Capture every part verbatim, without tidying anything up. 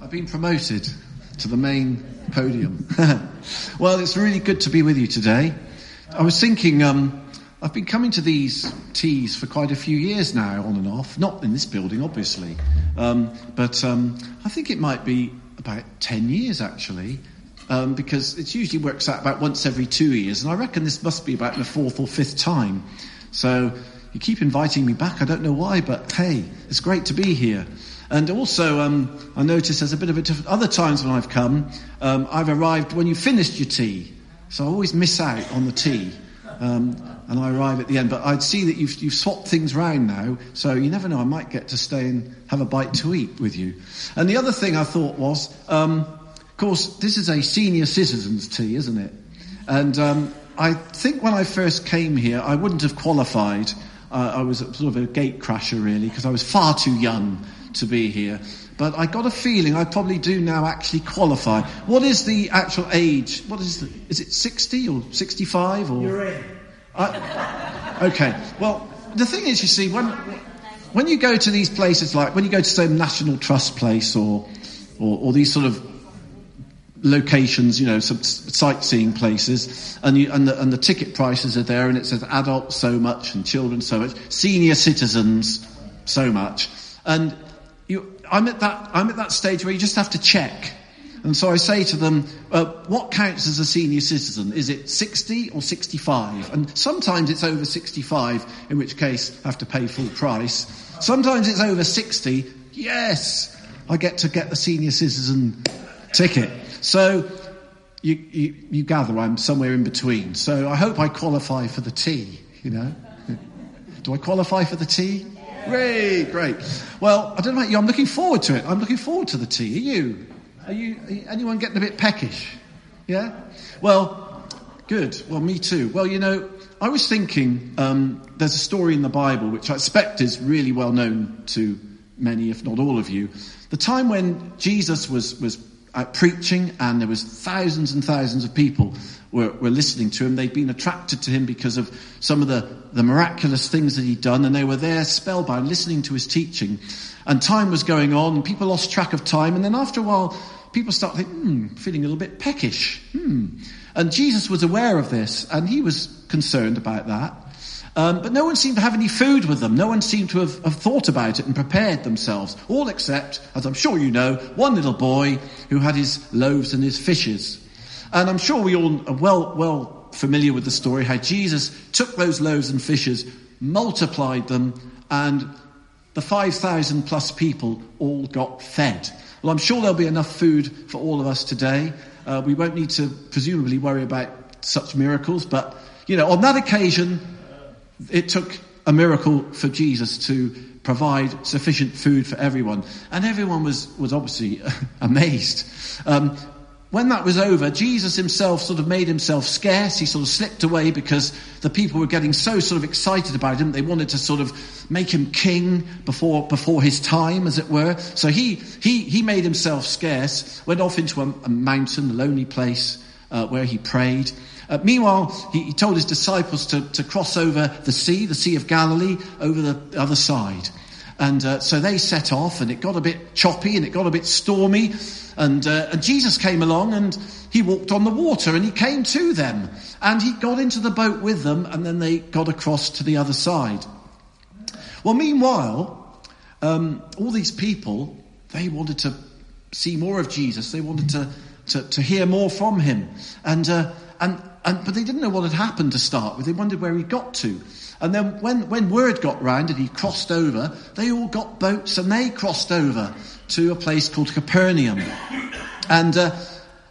I've been promoted to the main podium. Well, it's really good to be with you today. I was thinking, um, I've been coming to these teas for quite a few years now, on and off. Not in this building, obviously. Um, but um, I think it might be about ten years, actually, um, because it usually works out about once every two years. And I reckon this must be about the fourth or fifth time. So you keep inviting me back. I don't know why, but hey, it's great to be here. And also, um, I noticed there's a bit of a different... Other times when I've come, um, I've arrived when you finished your tea. So I always miss out on the tea. Um, and I arrive at the end. But I'd see that you've, you've swapped things round now. So you never know, I might get to stay and have a bite to eat with you. And the other thing I thought was, um, of course, this is a senior citizens tea, isn't it? And um, I think when I first came here, I wouldn't have qualified. Uh, I was sort of a gatecrasher, really, because I was far too young to be here, but I got a feeling I probably do now actually qualify. What is the actual age? What is the, is it sixty or sixty-five or? You're in. I, okay. Well, the thing is, you see, when when you go to these places, like when you go to some National Trust place or or, or these sort of locations, you know, some sightseeing places, and you and the, and the ticket prices are there, and it says adults so much and children so much, senior citizens so much, and You, I'm at that. I'm at that stage where you just have to check, and so I say to them, uh, "What counts as a senior citizen? Is it sixty or sixty-five?" And sometimes it's over sixty-five, in which case I have to pay full price. Sometimes it's over sixty. Yes, I get to get the senior citizen ticket. So you you, you gather I'm somewhere in between. So I hope I qualify for the tea. You know, do I qualify for the tea? Great, great. Well, I don't know about you. I'm looking forward to it. I'm looking forward to the tea. Are you? Are you? Are you anyone getting a bit peckish? Yeah? Well, good. Well, me too. Well, you know, I was thinking um, there's a story in the Bible which I expect is really well known to many, if not all of you. The time when Jesus was, was out preaching and there was thousands and thousands of people were, were listening to him. They'd been attracted to him because of some of the, the miraculous things that he'd done, and they were there spellbound listening to his teaching. And time was going on, and people lost track of time, and then after a while people start thinking, hmm, feeling a little bit peckish. Hmm. And Jesus was aware of this, and he was concerned about that. Um, but no one seemed to have any food with them. No one seemed to have, have thought about it and prepared themselves. All except, as I'm sure you know, one little boy who had his loaves and his fishes. And I'm sure we all are well, well familiar with the story, how Jesus took those loaves and fishes, multiplied them, and the five thousand plus people all got fed. Well, I'm sure there'll be enough food for all of us today. Uh, we won't need to presumably worry about such miracles. But, you know, on that occasion, it took a miracle for Jesus to provide sufficient food for everyone. And everyone was, was obviously amazed. Um, when that was over, Jesus himself sort of made himself scarce. He sort of slipped away because the people were getting so sort of excited about him. They wanted to sort of make him king before before his time, as it were. So he he, he made himself scarce, went off into a, a mountain, a lonely place uh, where he prayed. Uh, meanwhile, he, he told his disciples to, to cross over the sea, the Sea of Galilee, over the other side. And uh, so they set off, and it got a bit choppy, and it got a bit stormy. And, uh, and Jesus came along, and he walked on the water, and he came to them. And he got into the boat with them, and then they got across to the other side. Well, meanwhile, um, all these people, they wanted to see more of Jesus. They wanted to, to, to hear more from him. And... Uh, and And, but they didn't know what had happened to start with. They wondered where he got to. And then when, when word got round and he crossed over, they all got boats and they crossed over to a place called Capernaum. And uh,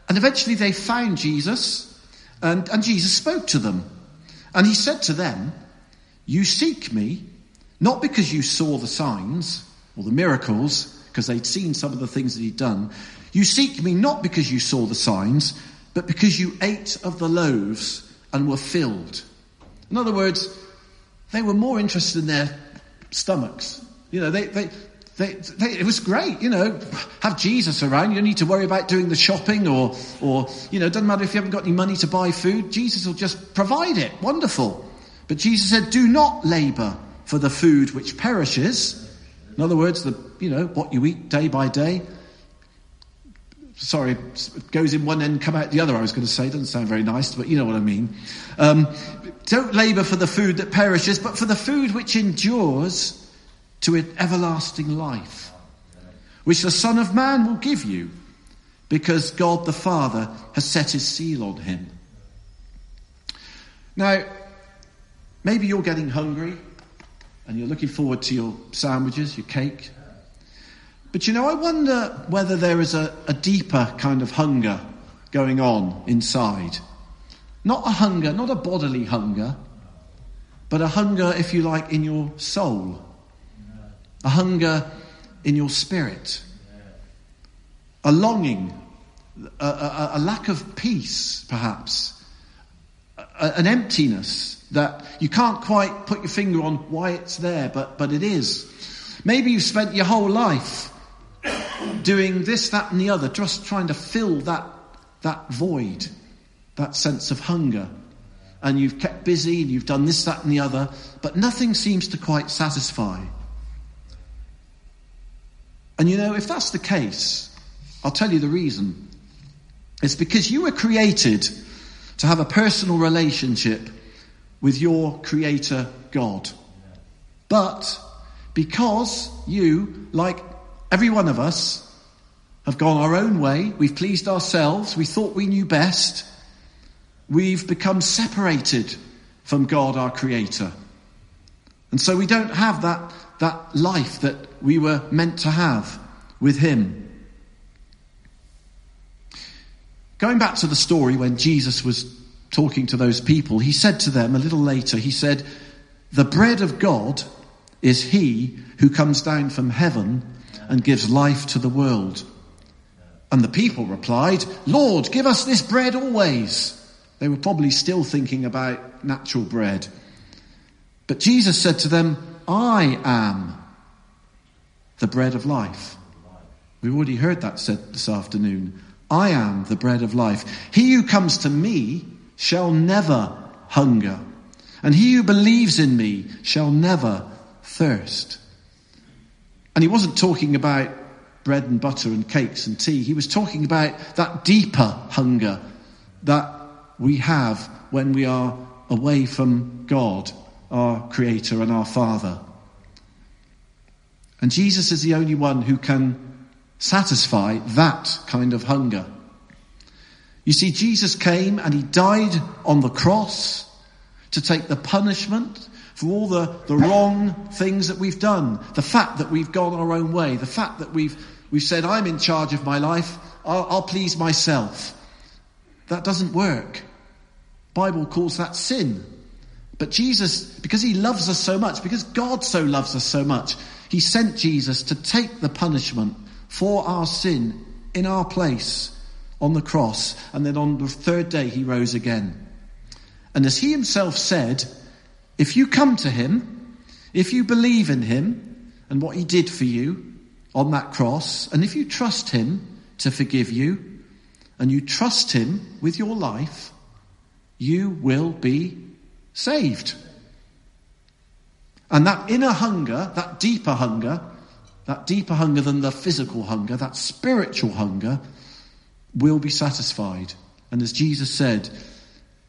and eventually they found Jesus, and, and Jesus spoke to them. And he said to them, "You seek me, not because you saw the signs or the miracles," because they'd seen some of the things that he'd done. "You seek me not because you saw the signs, but because you ate of the loaves and were filled." In other words, they were more interested in their stomachs. You know, they, they, they, they it was great, you know, have Jesus around. You don't need to worry about doing the shopping or, or, you know, it doesn't matter if you haven't got any money to buy food. Jesus will just provide it. Wonderful. But Jesus said, "Do not labor for the food which perishes." In other words, the, you know, what you eat day by day. sorry, goes in one end, come out the other, I was going to say. Doesn't sound very nice, but you know what I mean. Um, don't labour for the food that perishes, but for the food which endures to an everlasting life, which the Son of Man will give you, because God the Father has set his seal on him. Now, maybe you're getting hungry and you're looking forward to your sandwiches, your cake. But, you know, I wonder whether there is a, a deeper kind of hunger going on inside. Not a hunger, not a bodily hunger, but a hunger, if you like, in your soul. A hunger in your spirit. A longing, a, a, a lack of peace, perhaps. A, an emptiness that you can't quite put your finger on why it's there, but, but it is. Maybe you've spent your whole life doing this, that and the other, just trying to fill that that void, that sense of hunger. And you've kept busy and you've done this, that and the other, but nothing seems to quite satisfy. And you know, if that's the case, I'll tell you the reason. It's because you were created to have a personal relationship with your Creator God. But because you, like every one of us, have gone our own way, we've pleased ourselves, we thought we knew best, we've become separated from God, our Creator. And so we don't have that, that life that we were meant to have with him. Going back to the story when Jesus was talking to those people, he said to them a little later, he said, "The bread of God is he who comes down from heaven and gives life to the world." And the people replied, "Lord, give us this bread always." They were probably still thinking about natural bread. But Jesus said to them, "I am the bread of life." We've already heard that said this afternoon. "I am the bread of life. He who comes to me shall never hunger, and he who believes in me shall never thirst." And he wasn't talking about bread and butter and cakes and tea. He was talking about that deeper hunger that we have when we are away from God, our Creator and our Father. And Jesus is the only one who can satisfy that kind of hunger. You see, Jesus came and he died on the cross to take the punishment for all the, the wrong things that we've done. The fact that we've gone our own way. The fact that we've we've said, "I'm in charge of my life. I'll, I'll please myself." That doesn't work. The Bible calls that sin. But Jesus, because he loves us so much, because God so loves us so much, he sent Jesus to take the punishment for our sin in our place on the cross. And then on the third day he rose again. And as he himself said, if you come to him, if you believe in him and what he did for you on that cross, and if you trust him to forgive you, and you trust him with your life, you will be saved. And that inner hunger, that deeper hunger, that deeper hunger than the physical hunger, that spiritual hunger, will be satisfied. And as Jesus said,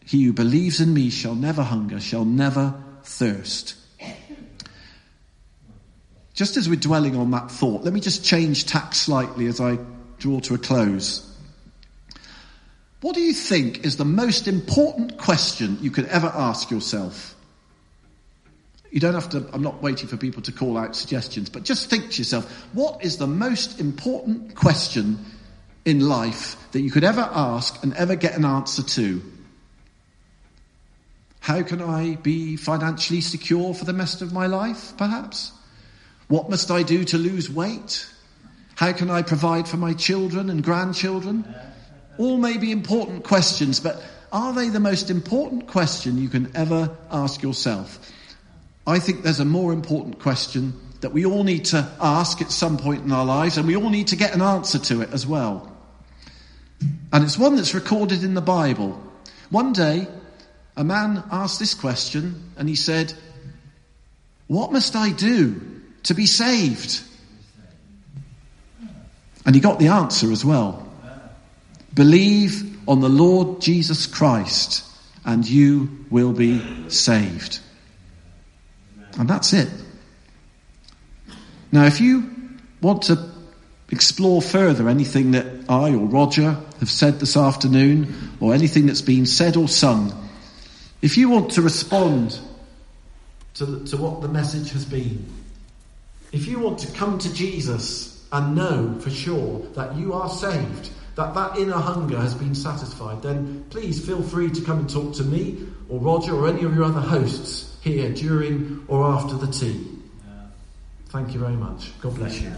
"He who believes in me shall never hunger, shall never thirst." Just as we're dwelling on that thought, let me just change tack slightly as I draw to a close. What do you think is the most important question you could ever ask yourself? You don't have to, I'm not waiting for people to call out suggestions, but just think to yourself, what is the most important question in life that you could ever ask and ever get an answer to? How can I be financially secure for the rest of my life, perhaps? What must I do to lose weight? How can I provide for my children and grandchildren? All may be important questions, but are they the most important question you can ever ask yourself? I think there's a more important question that we all need to ask at some point in our lives, and we all need to get an answer to it as well. And it's one that's recorded in the Bible. One day, a man asked this question and he said, "What must I do to be saved?" And he got the answer as well. Believe on the Lord Jesus Christ and you will be saved. And that's it. Now, if you want to explore further anything that I or Roger have said this afternoon, or anything that's been said or sung, if you want to respond to, to what the message has been, if you want to come to Jesus and know for sure that you are saved, that that inner hunger has been satisfied, then please feel free to come and talk to me or Roger or any of your other hosts here during or after the tea. Thank you very much. God bless you.